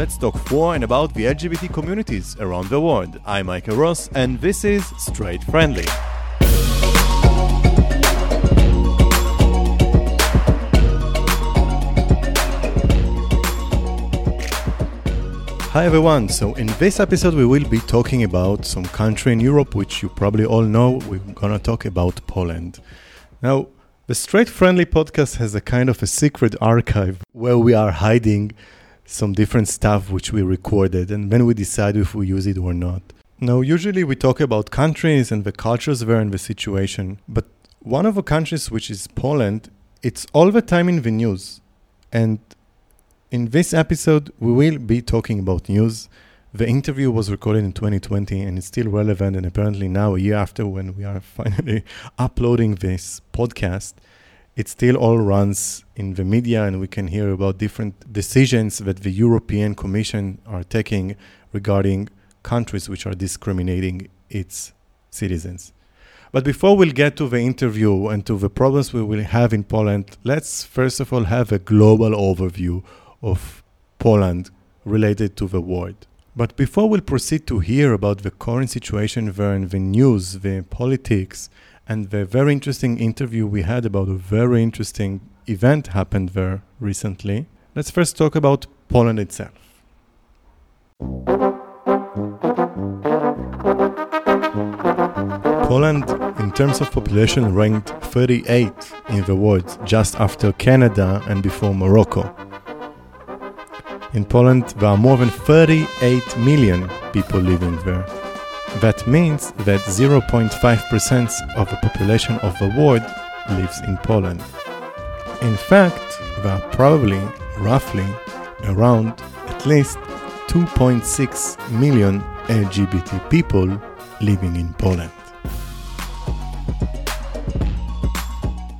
let's talk for and about the LGBT communities around the world. I'm Michael Ross, and this is Straight Friendly. Hi everyone, so in this episode we will be talking about some country in Europe which you probably all know. We're gonna talk about Poland. Now, the Straight Friendly podcast has a kind of a secret archive where we are hiding some different stuff which we recorded, and then we decide if we use it or not. Now, usually we talk about countries and the cultures there and the situation, but one of the countries, which is Poland, it's all the time in the news. And in this episode, we will be talking about news. The interview was recorded in 2020 and it's still relevant, and apparently now, a year after when we are finally uploading this podcast, it still all runs in the media and we can hear about different decisions that the European Commission are taking regarding countries which are discriminating its citizens. But before we'll get to the interview and to the problems we will have in Poland, let's first of all have a global overview of Poland related to the world. But before we'll proceed to hear about the current situation there and the news, the politics, and the very interesting interview we had about a very interesting event happened there recently, let's first talk about Poland itself. Poland, in terms of population, ranked 38 in the world, just after Canada and before Morocco. In Poland, there are more than 38 million people living there. That means that 0.5% of the population of the world lives in Poland. In fact, there are probably, roughly, around at least 2.6 million LGBT people living in Poland.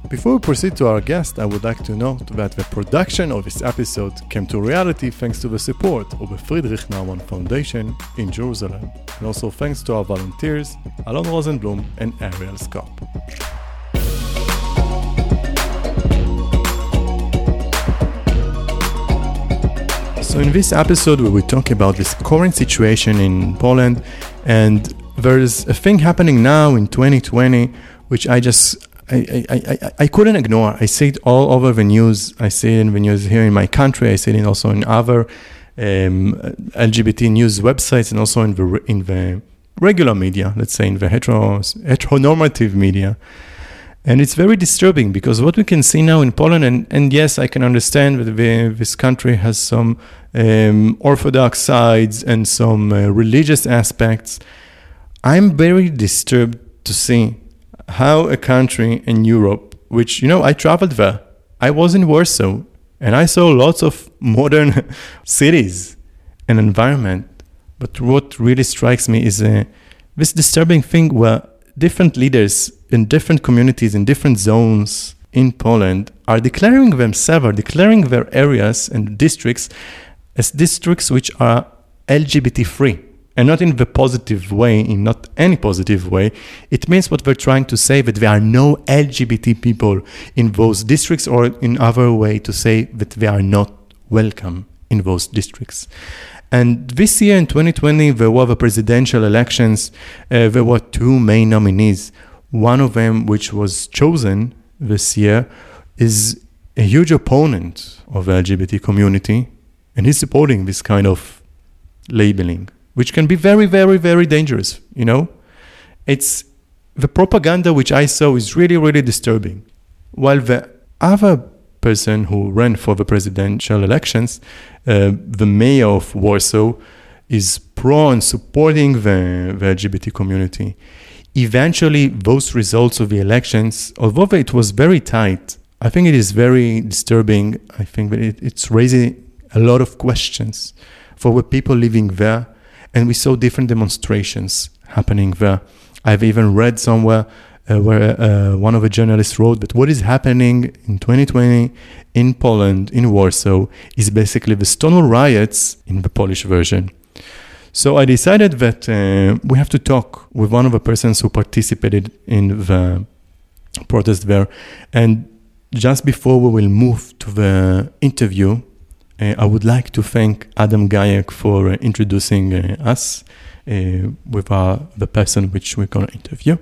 Before we proceed to our guest, I would like to note that the production of this episode came to reality thanks to the support of the Friedrich Naumann Foundation in Jerusalem, and also thanks to our volunteers, Alon Rosenblum and Ariel Skop. So in this episode, we will talk about this current situation in Poland, and there's a thing happening now in 2020, which I couldn't ignore. I see it all over the news. I see it in the news here in my country. I see it also in other LGBT news websites, and also in the regular media, let's say in the heteronormative media. And it's very disturbing because what we can see now in Poland, and yes, I can understand that this country has some orthodox sides and some religious aspects. I'm very disturbed to see how a country in Europe, which, you know, I traveled there. I was in Warsaw and I saw lots of modern cities and environment. But what really strikes me is this disturbing thing where different leaders in different communities, in different zones in Poland are declaring themselves, are declaring their areas and districts as districts which are LGBT free. And not in the positive way, in not any positive way. It means what they're trying to say, that there are no LGBT people in those districts, or in other way to say that they are not welcome in those districts. And this year in 2020, there were the presidential elections. There were two main nominees. One of them, which was chosen this year, is a huge opponent of the LGBT community. And he's supporting this kind of labeling, which can be very, very, very dangerous, you know? It's the propaganda which I saw is really, really disturbing. While the other person who ran for the presidential elections, the mayor of Warsaw, is pro and supporting the LGBT community. Eventually, those results of the elections, although it was very tight, I think it is very disturbing. I think that it's raising a lot of questions for the people living there. And we saw different demonstrations happening there. I've even read somewhere where one of the journalists wrote that what is happening in 2020 in Poland, in Warsaw, is basically the Stonewall Riots in the Polish version. So I decided that we have to talk with one of the persons who participated in the protest there. And just before we will move to the interview, I would like to thank Adam Gajek for introducing us with the person which we're going to interview.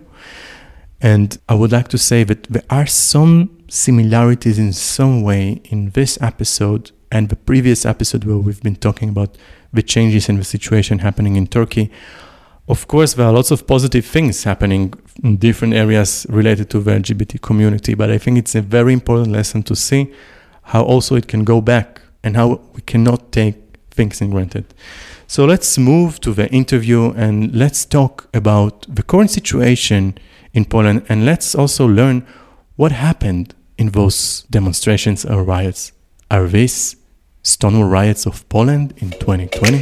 And I would like to say that there are some similarities in some way in this episode and the previous episode where we've been talking about the changes in the situation happening in Turkey. Of course, there are lots of positive things happening in different areas related to the LGBT community, but I think it's a very important lesson to see how also it can go back and how we cannot take things in granted. So let's move to the interview and let's talk about the current situation in Poland, and let's also learn what happened in those demonstrations or riots. Are these Stonewall Riots of Poland in 2020?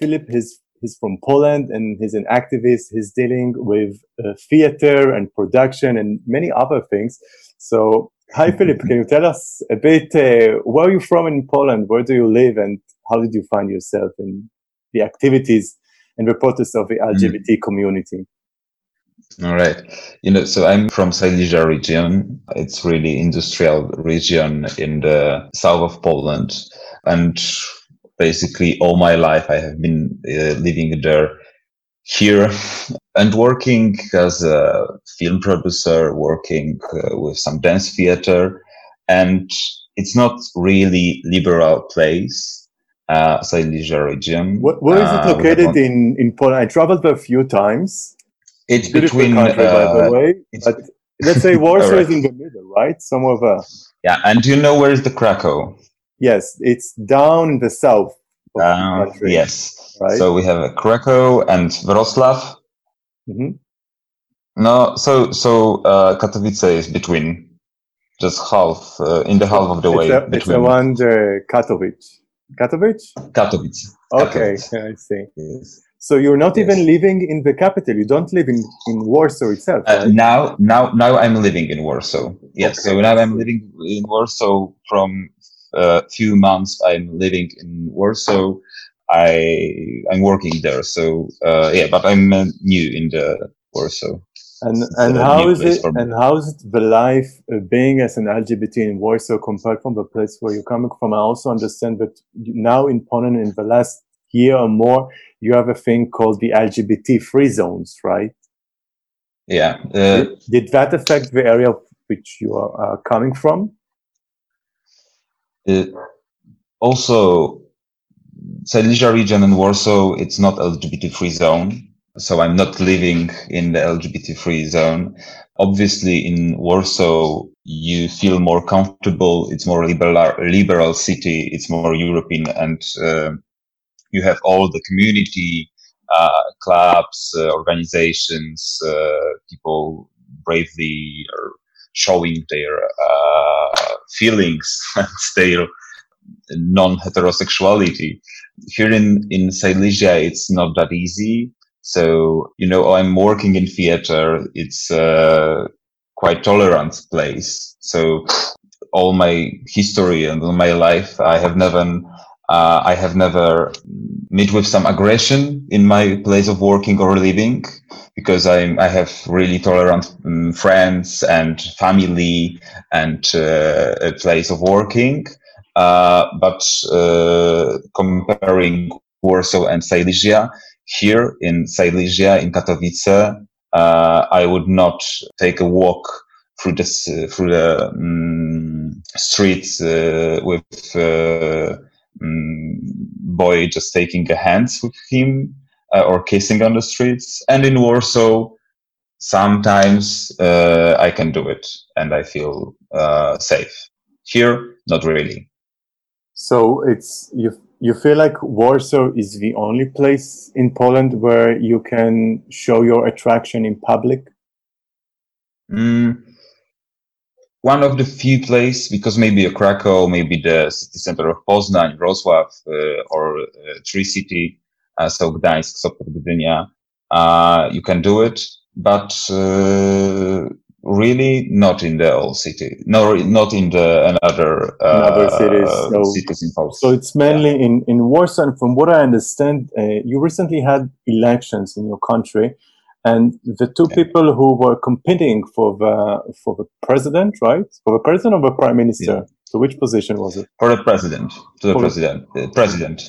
Filip is from Poland and he's an activist. He's dealing with theater and production and many other things. So, hi Filip, can you tell us a bit where are you from in Poland? Where do you live and how did you find yourself in the activities and the protests of the LGBT community? All right. So I'm from Silesia region. It's really industrial region in the south of Poland. And basically all my life I have been living there, here, and working as a film producer, working with some dance theater. And it's not really liberal place. Silesia region. Where is it located in Poland? I traveled there a few times. It's between country, by the way. But let's say Warsaw right. Is in the middle, right? Somewhere there. Yeah, and do you know where is the Krakow? Yes, it's down in the south of the country. Yes. Right? So we have a Krakow and Wrocław. Mm-hmm. No, so Katowice is between, just half in the half of the way. It's around Katowice. Katowice. Okay, Katowice. I see. Yes. So you're not even living in the capital. You don't live in Warsaw itself. Right? Now I'm living in Warsaw. Yes. Okay. So now I'm living in Warsaw. From a few months, I'm living in Warsaw. I'm working there. So but I'm new in the Warsaw. And how is it the life being as an LGBT in Warsaw compared from the place where you're coming from? I also understand that now in Poland, in the last year or more, you have a thing called the LGBT free zones, right? Yeah. Did that affect the area which you are coming from? Also, Silesia region and Warsaw, it's not LGBT free zone. So I'm not living in the LGBT-free zone. Obviously, in Warsaw, you feel more comfortable. It's more liberal city. It's more European, and you have all the community clubs, organizations, people bravely are showing their feelings and their non-heterosexuality. Here in Silesia, it's not that easy. So, I'm working in theater. It's a quite tolerant place. So all my history and all my life, I have never met with some aggression in my place of working or living, because I have really tolerant friends and family and a place of working. But comparing Warsaw and Silesia, here in Silesia, in Katowice, I would not take a walk through the streets with boy just taking hands with him or kissing on the streets. And in Warsaw, sometimes I can do it and I feel safe. Here, not really. So it's You feel like Warsaw is the only place in Poland where you can show your attraction in public? One of the few places, because maybe a Krakow, maybe the city center of Poznań, Wrocław, or Tri-City, so Gdańsk, Sopot, Gdynia, you can do it. But really not in the whole city, no, not in the another cities, cities in Poland. So it's mainly in Warsaw. And from what I understand, you recently had elections in your country, and the two people who were competing for the president, right? For the president or the prime minister? Yeah. So which position was it? For the president. To the president.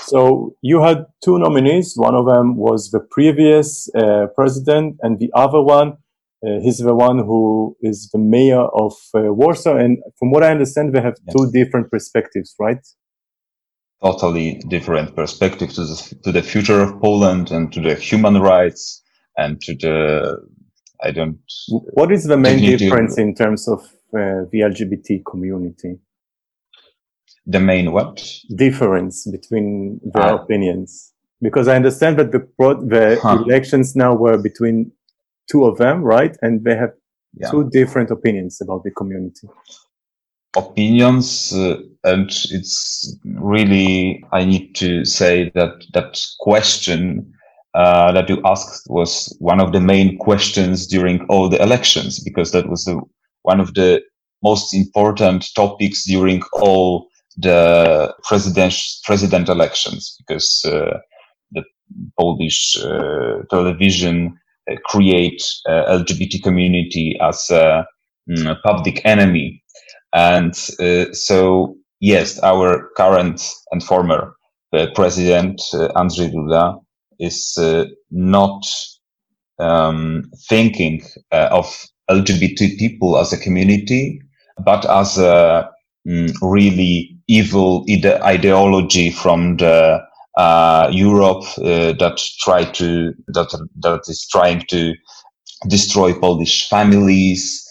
So you had two nominees. One of them was the previous president, and the other one, he's the one who is the mayor of Warsaw. And from what I understand, they have two different perspectives, right? Totally different perspectives to the future of Poland and to the human rights and to the, I don't... What is the main difference in terms of the LGBT community? The main what? Difference between their opinions. Because I understand that the elections now were between two of them, right? And they have two different opinions about the community. Opinions, and it's really, I need to say that question that you asked was one of the main questions during all the elections, because that was one of the most important topics during all the president elections, because the Polish television create LGBT community as a public enemy. And so, yes, our current and former president, Andrzej Duda, is not thinking of LGBT people as a community, but as a really evil ideology from the Europe that is trying to destroy Polish families,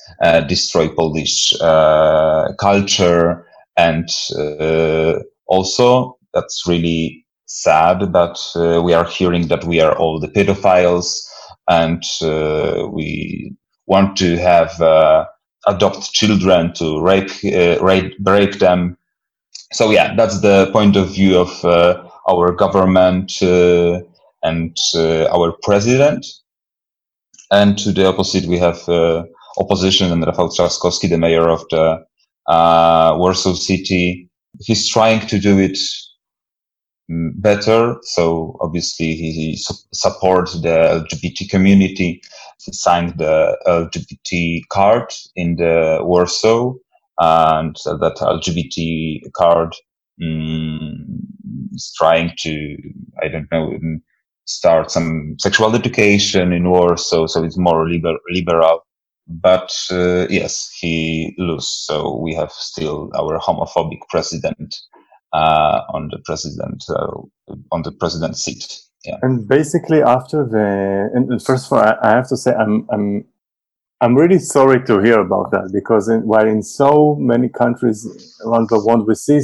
destroy Polish culture, and also that's really sad that we are hearing that we are all the pedophiles, and we want to have adopt children to rape them. So that's the point of view of our government and our president. And to the opposite, we have opposition and Rafał Trzaskowski, the mayor of the Warsaw city. He's trying to do it better. So obviously he supports the LGBT community. He signed the LGBT card in the Warsaw, and that LGBT card is trying to, I don't know, start some sexual education in Warsaw, so it's more liberal. But yes, he lose. So we have still our homophobic president on the president's seat. Yeah. And basically, first of all, I have to say I'm really sorry to hear about that, because while in so many countries around the world we see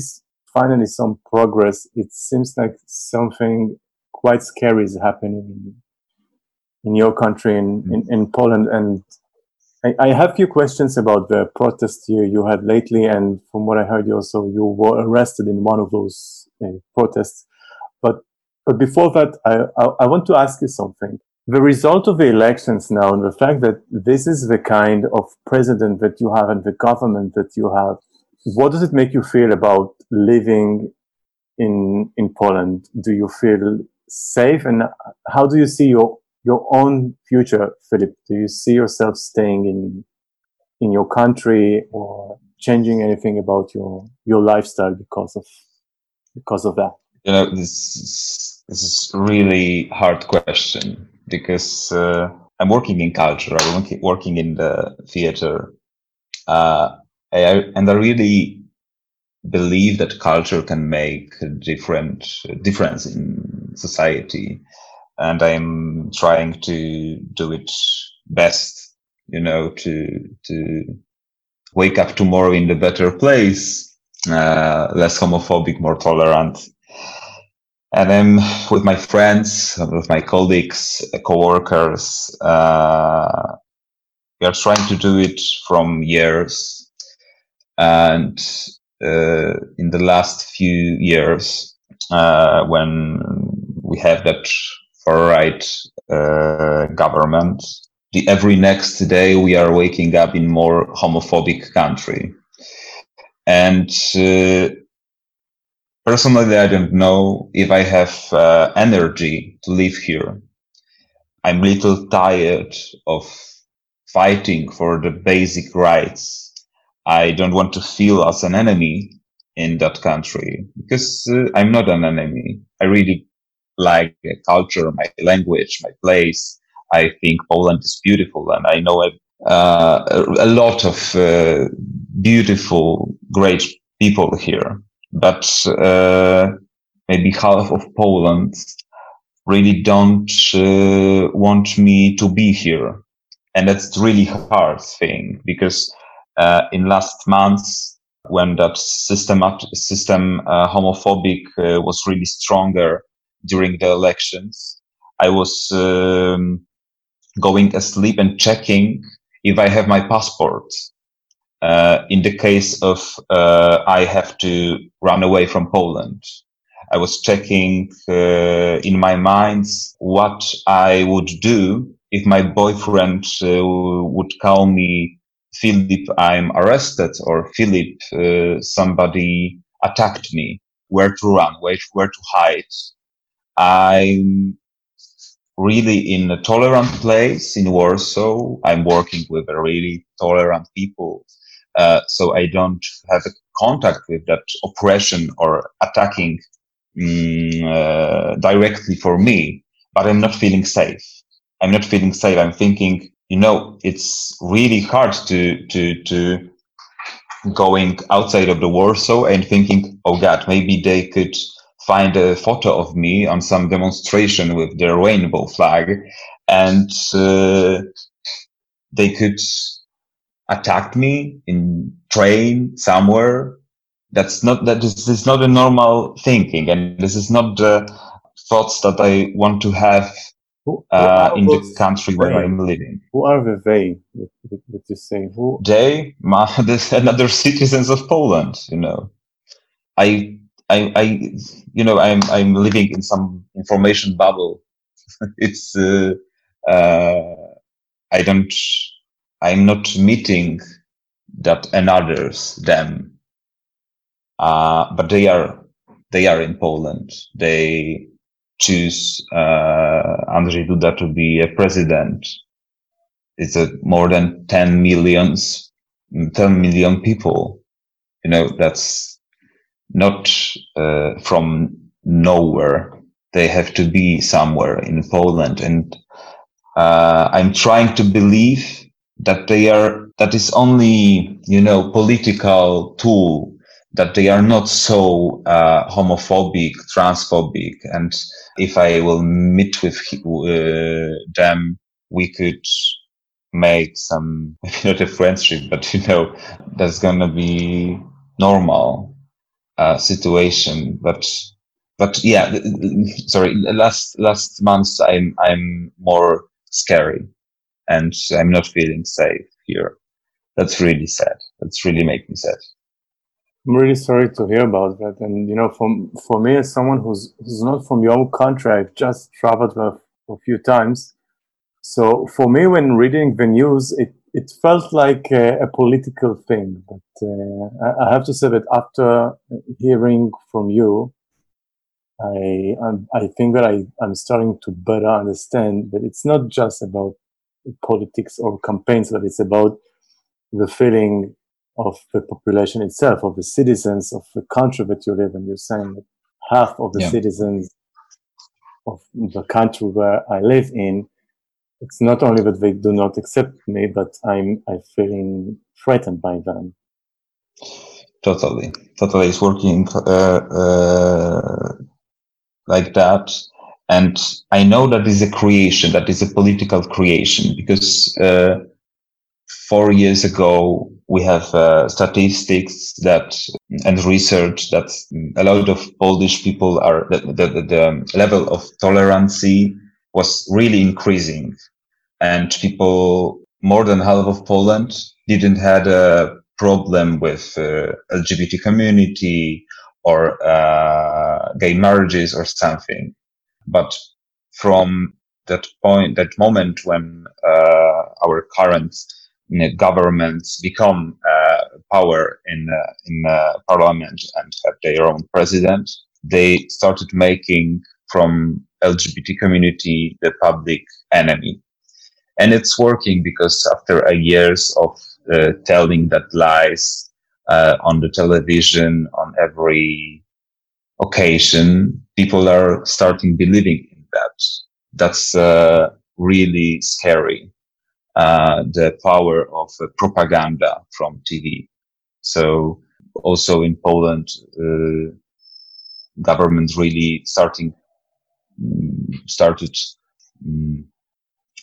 finally some progress, it seems like something quite scary is happening in your country, in Poland. And I have a few questions about the protests you had lately, and from what I heard, you were arrested in one of those protests. But before that, I want to ask you something. The result of the elections now, and the fact that this is the kind of president that you have and the government that you have, what does it make you feel about living in Poland? Do you feel safe? And how do you see your own future, Philip? Do you see yourself staying in your country or changing anything about your lifestyle because of that? You know, this is really hard question, because I'm working in culture. I'm working in the theater, and I really believe that culture can make a difference in society, and I'm trying to do it best. You know, to wake up tomorrow in a better place, less homophobic, more tolerant. And I'm with my friends, with my colleagues, co-workers. We are trying to do it from years. And in the last few years, when we have that far-right government, every next day we are waking up in more homophobic country. And personally, I don't know if I have energy to live here. I'm a little tired of fighting for the basic rights. I don't want to feel as an enemy in that country, because I'm not an enemy. I really like the culture, my language, my place. I think Poland is beautiful, and I know a lot of beautiful, great people here. But maybe half of Poland really don't want me to be here. And that's really hard thing, because in last months, when that system homophobic was really stronger during the elections, I was going asleep and checking if I have my passport. In the case of I have to run away from Poland, I was checking in my mind what I would do if my boyfriend would call me, Philip, I'm arrested, or Philip, somebody attacked me. Where to run? Where to hide? I'm really in a tolerant place in Warsaw. I'm working with a really tolerant people. So I don't have a contact with that oppression or attacking directly for me, but I'm not feeling safe. I'm not feeling safe. I'm thinking, you know, it's really hard to going outside of the Warsaw and thinking, oh God, maybe they could find a photo of me on some demonstration with their rainbow flag, and they could attack me in train somewhere. This is not a normal thinking, and this is not the thoughts that I want to have in the country where I'm living. Who are the they that you say? Who? They, another citizens of Poland. You know, I you know, I'm living in some information bubble. It's I'm not meeting that and others, them, but they are in Poland. They choose Andrzej Duda to be a president. It's more than 10 million people. You know, that's not from nowhere. They have to be somewhere in Poland, and I'm trying to believe that that is only, you know, political tool, that they are not so homophobic, transphobic. And if I will meet with them, we could make some, not a friendship, but, you know, that's going to be normal situation. But yeah, sorry, last months I'm more scary. And I'm not feeling safe here. That's really sad. That's really make me sad. I'm really sorry to hear about that. And, you know, for me, as someone who's not from your own country, I've just traveled a few times. So for me, when reading the news, it felt like a political thing. But I have to say that after hearing from you, I think that I'm starting to better understand that it's not just about politics or campaigns, but it's about the feeling of the population itself, of the citizens of the country that you live in. You're saying that half of the citizens of the country where I live in, it's not only that they do not accept me, but I'm feeling threatened by them. Totally. It's working like that. And I know that is a creation, that is a political creation, because 4 years ago, we have statistics that and research that a lot of Polish people are, the level of tolerance was really increasing. And people, more than half of Poland, didn't have a problem with LGBT community or gay marriages or something. But from that point, that moment when our current governments become power in parliament and have their own president, they started making from LGBT community the public enemy. And it's working because after years of telling that lies on the television, on every occasion, people are starting believing in that. That's really scary. The power of propaganda from TV. So also in Poland, government really started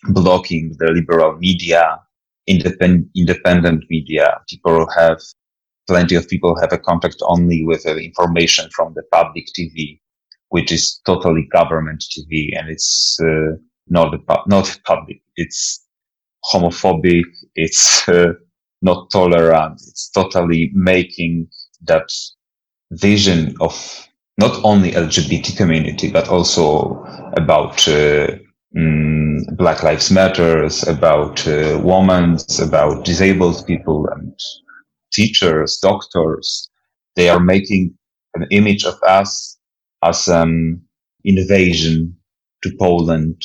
blocking the liberal media, independent media. Plenty of people have a contact only with information from the public TV, which is totally government TV, and it's not public. It's homophobic, it's not tolerant, it's totally making that vision of not only LGBT community, but also about Black Lives Matters, about women, about disabled people, and teachers, doctors. They are making an image of us as an invasion to Poland,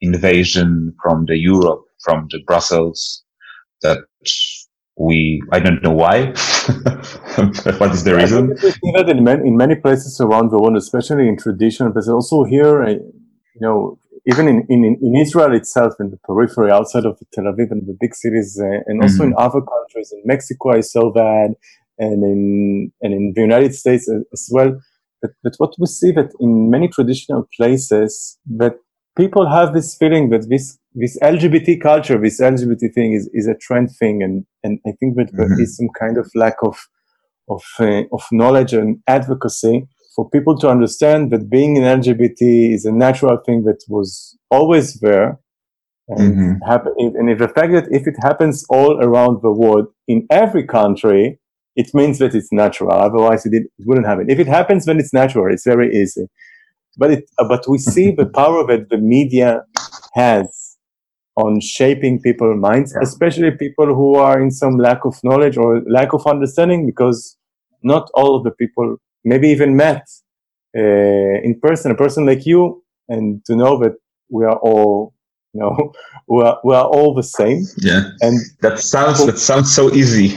invasion from the Europe, from the Brussels, that I don't know why. What is the reason? I think that in many places around the world, especially in traditional places, also here, even in Israel itself, in the periphery outside of Tel Aviv and the big cities, and also in other countries, in Mexico, I saw that, and in the United States as well. But what we see that in many traditional places, that people have this feeling that this LGBT culture, this LGBT thing is a trend thing. And I think that there is some kind of lack of knowledge and advocacy for people to understand that being an LGBT is a natural thing that was always there. And if the fact that if it happens all around the world in every country, it means that it's natural. Otherwise it wouldn't happen. If it happens, then it's natural. It's very easy. But we see the power that the media has on shaping people's minds, especially people who are in some lack of knowledge or lack of understanding, because not all of the people maybe even met in person, a person like you, and to know that we are all, we are all the same. Yeah, and that sounds so easy.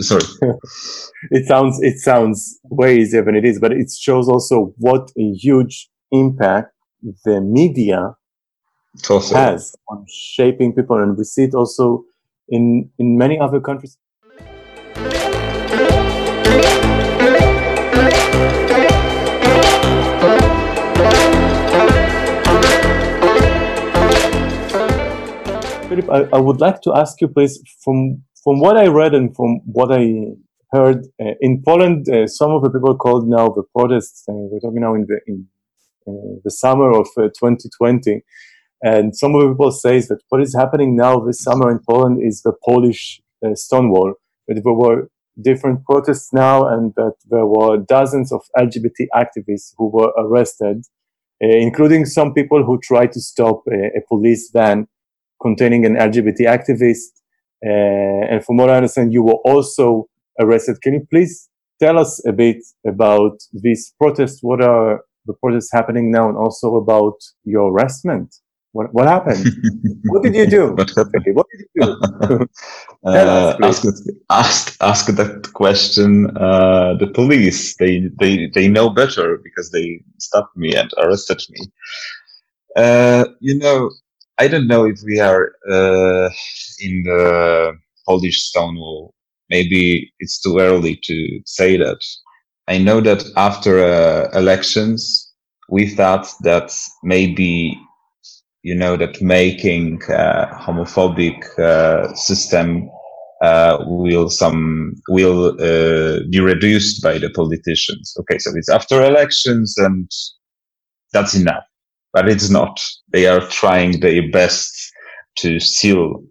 Sorry, it sounds way easier than it is, but it shows also what a huge impact the media has on shaping people, and we see it also in many other countries. Philip, I would like to ask you, please, from what I read and from what I heard in Poland, some of the people called now the protests. We're talking now in the summer of 2020, and some of the people say that what is happening now this summer in Poland is the Polish Stonewall. That there were different protests now, and that there were dozens of LGBT activists who were arrested, including some people who tried to stop a police van containing an LGBT activist. And from what I understand, you were also arrested. Can you please tell us a bit about these protests? What are the protests happening now, and also about your arrestment? What happened? What did you do? What did you do? Ask that question. The police, they know better, because they stopped me and arrested me. I don't know if we are in the Polish Stonewall. Maybe it's too early to say that. I know that after elections, we thought that maybe, that making homophobic system will be reduced by the politicians. Okay, so it's after elections, and that's enough. But it's not. They are trying their best to still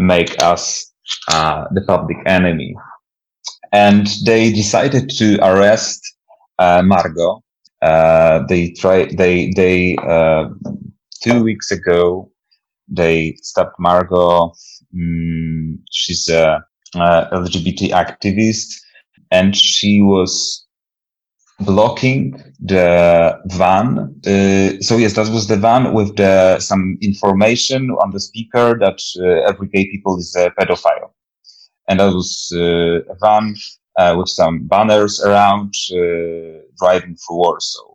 make us the public enemy. And they decided to arrest Margot, They 2 weeks ago, they stopped Margot. She's a LGBT activist, and she was blocking the van. So yes, that was the van with some information on the speaker that every gay people is a pedophile. And that was a van with some banners around driving through Warsaw.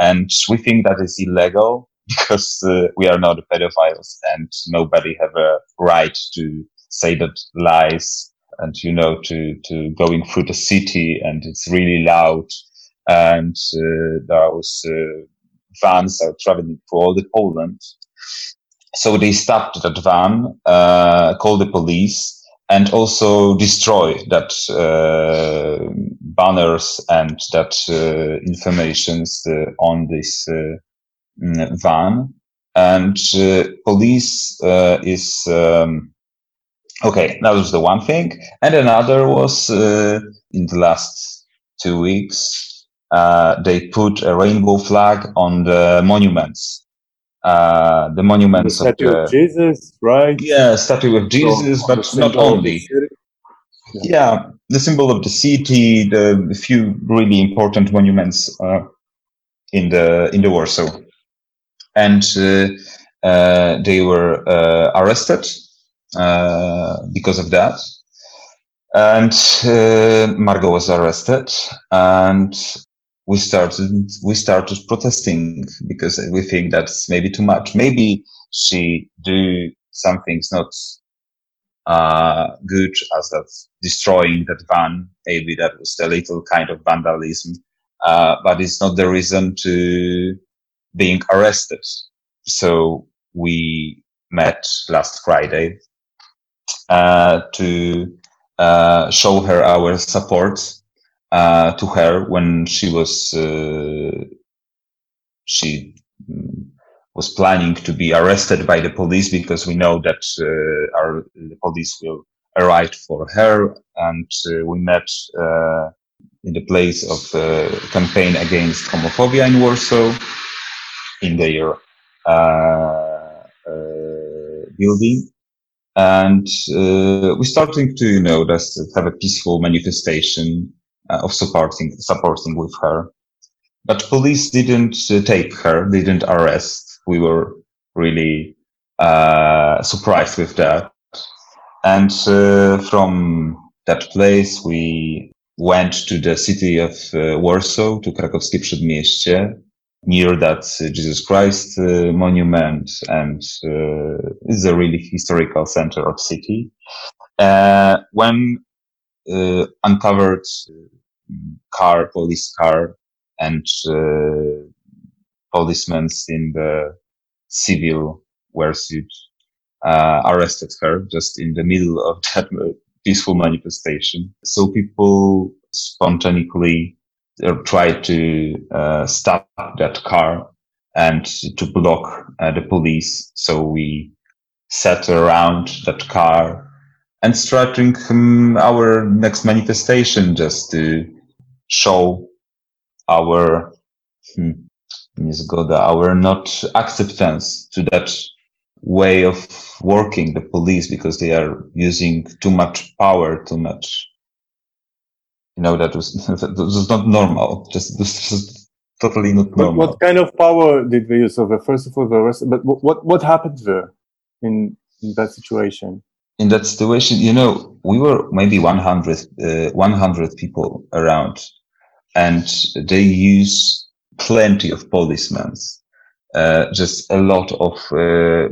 And we think that is illegal because we are not pedophiles and nobody have a right to say that lies and, you know, to going through the city and it's really loud. And there was vans are traveling through all the Poland. So they stopped that van, called the police, and also destroy that banners and that informations on this van. And police is okay, that was the one thing. And another was in the last 2 weeks, they put a rainbow flag on the monuments. The monuments the statue of Jesus, right? Yeah, statue of Jesus, so, but not only. Yeah, the symbol of the city, the few really important monuments in the Warsaw, and they were arrested because of that. And Margot was arrested, and we started protesting because we think that's maybe too much. Maybe she do some things not good, as that destroying that van. Maybe that was a little kind of vandalism, but it's not the reason to being arrested. So we met last Friday to show her our support to her when she was planning to be arrested by the police, because we know that the police will arrive for her. And we met in the place of campaign against homophobia in Warsaw, in their building. And we're starting to, you know, just have a peaceful manifestation of supporting with her. But police didn't take her, didn't arrest. We were really surprised with that. And from that place, we went to the city of Warsaw, to Krakowskie Przedmieście, near that Jesus Christ monument. And it's a really historical center of city. When uncovered police car, and policemen in the civil wear suit arrested her just in the middle of that peaceful manifestation. So people spontaneously tried to stop that car and to block the police. So we sat around that car and starting our next manifestation just to show our not acceptance to that way of working the police, because they are using too much power, too much. You know, that was not normal. Just totally not normal. What kind of power did they use? First of all, the rest. But what happened there in that situation? In that situation, you know, we were maybe 100 people around, and they use plenty of policemen, just a lot of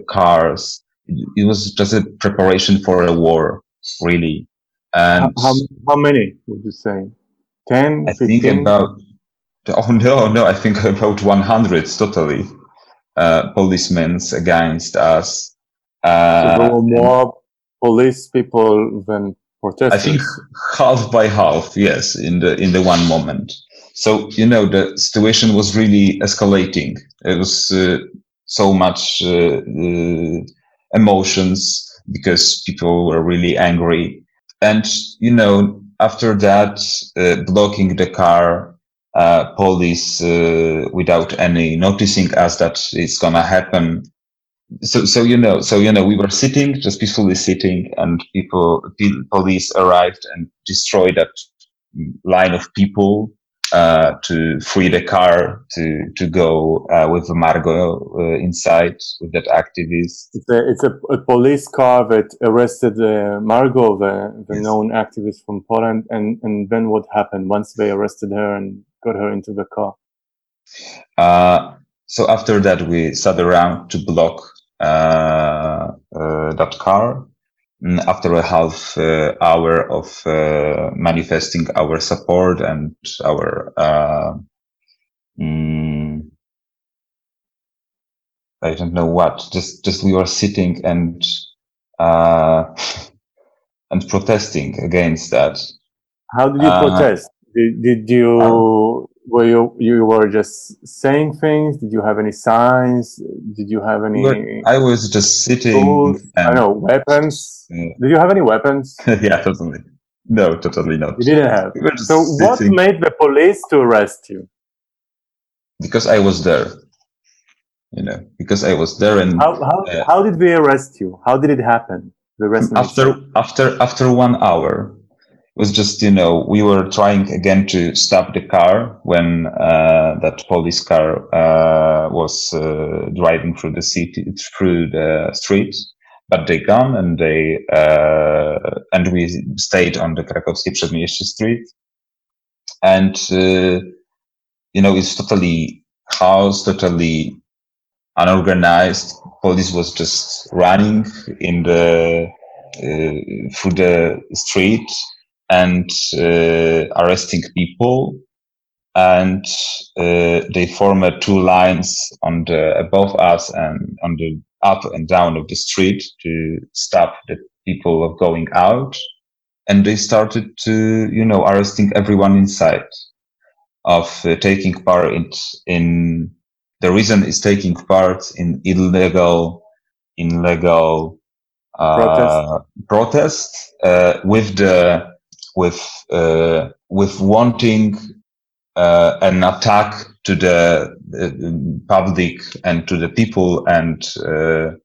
cars. It was just a preparation for a war, really. And how many would you say? 10? I 15? Think about. Oh no! I think about 100 totally policemen against us. So there were more police people than protesters. I think half by half, yes, in the one moment. So, you know, the situation was really escalating. It was so much emotions, because people were really angry. And, you know, after that, blocking the car, police without any noticing us that it's gonna happen. So we were sitting, just peacefully sitting, and police arrived and destroyed that line of people to free the car to go with Margot inside with that activist. It's a police car that arrested Margot, the yes. known activist from Poland, and then what happened once they arrested her and got her into the car? So after that, we sat around to block that car. After a half hour of manifesting our support and our I don't know what, just we were sitting and protesting against that. How did you protest? Did you were you were just saying things? Did you have any signs? Did you have any? I was just sitting. Tools? And I know weapons. Did you have any weapons? Yeah, totally. No, totally not. You didn't have. We so sitting. What made the police to arrest you? Because I was there. Because I was there, and how did they arrest you? How did it happen? The arrest after 1 hour. Was just, we were trying again to stop the car when that police car was driving through the city, through the street, but they gone and they and we stayed on the Krakowskie Przedmieście street, and it's totally chaos, totally unorganized. Police was just running in the through the street. And arresting people, and they formed two lines on the above us and on the up and down of the street to stop the people of going out. And they started to, arresting everyone inside of taking part in the reason is taking part in illegal protest with wanting an attack to the public and to the people and to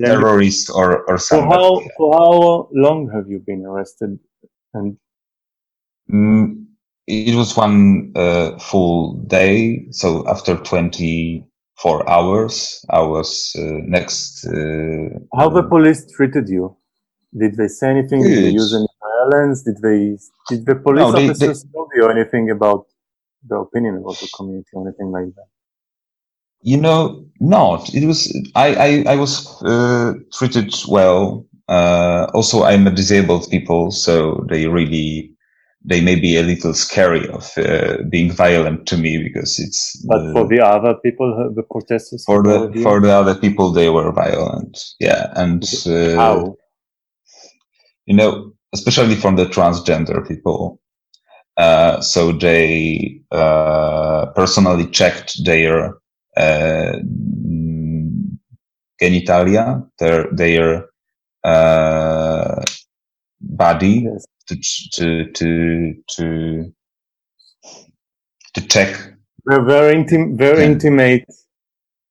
terrorists or something. For how long have you been arrested? And it was one full day. So after 24 hours, I was next. How the police treated you? Did they say anything? Did they use any violence? Did the police officers tell you anything about the opinion about the community or anything like that? Not. It was I was treated well. Also, I'm a disabled people, so they may be a little scary of being violent to me because it's. But for the other people, the protesters. For the other people, they were violent. Yeah, and how? Especially from the transgender people. So they personally checked their genitalia, their body, yes. to check. They're very intimate.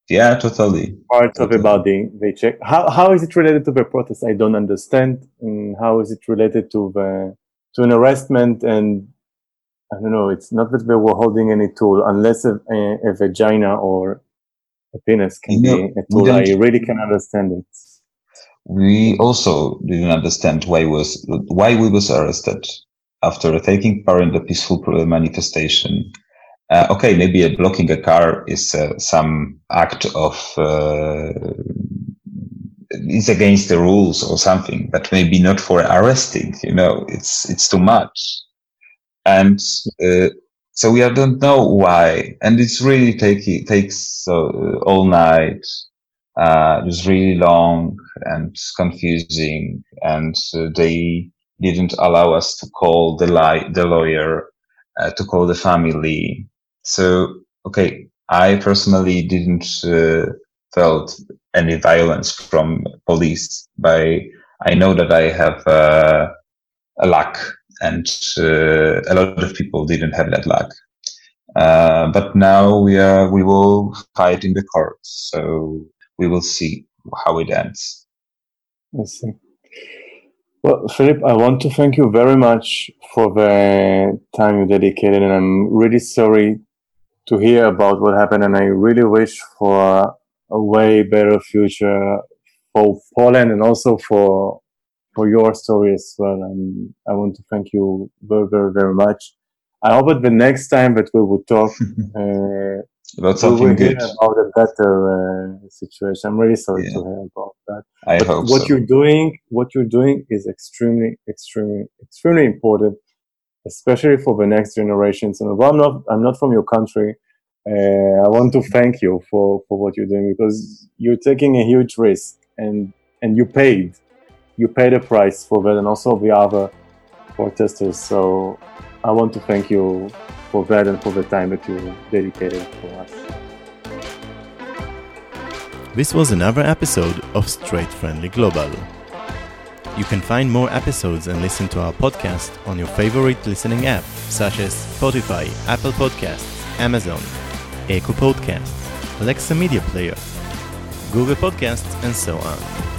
Yeah, totally. Parts of the body, they check. How is it related to the protest? I don't understand. And how is it related to an arrestment? And I don't know. It's not that they were holding any tool, unless a vagina or a penis can be a tool. I really can understand it. We also didn't understand why we was arrested after taking part in the peaceful manifestation. Okay, maybe blocking a car is some act of it's against the rules or something, but maybe not for arresting. It's too much, and so we don't know why. And it's really takes all night. It was really long and confusing, and they didn't allow us to call the lawyer, to call the family. So, okay, I personally didn't felt any violence from police, but I know that I have a lack and a lot of people didn't have that luck. But now we will fight in the courts, so we will see how it ends. I see. Well, Philip, I want to thank you very much for the time you dedicated, and I'm really sorry to hear about what happened, and I really wish for a way better future for Poland and also for your story as well. And I want to thank you very, very, very much. I hope that the next time that we will talk, about something good, about a better situation. I'm really sorry to hear about that. What you're doing is extremely, extremely, extremely important, especially for the next generations. And although I'm not from your country, I want to thank you for what you're doing, because you're taking a huge risk, and you paid a price for that, and also the other protesters. So I want to thank you for that and for the time that you dedicated for us. This was another episode of Straight Friendly Global. You can find more episodes and listen to our podcast on your favorite listening app, such as Spotify, Apple Podcasts, Amazon, Echo Podcasts, Alexa Media Player, Google Podcasts, and so on.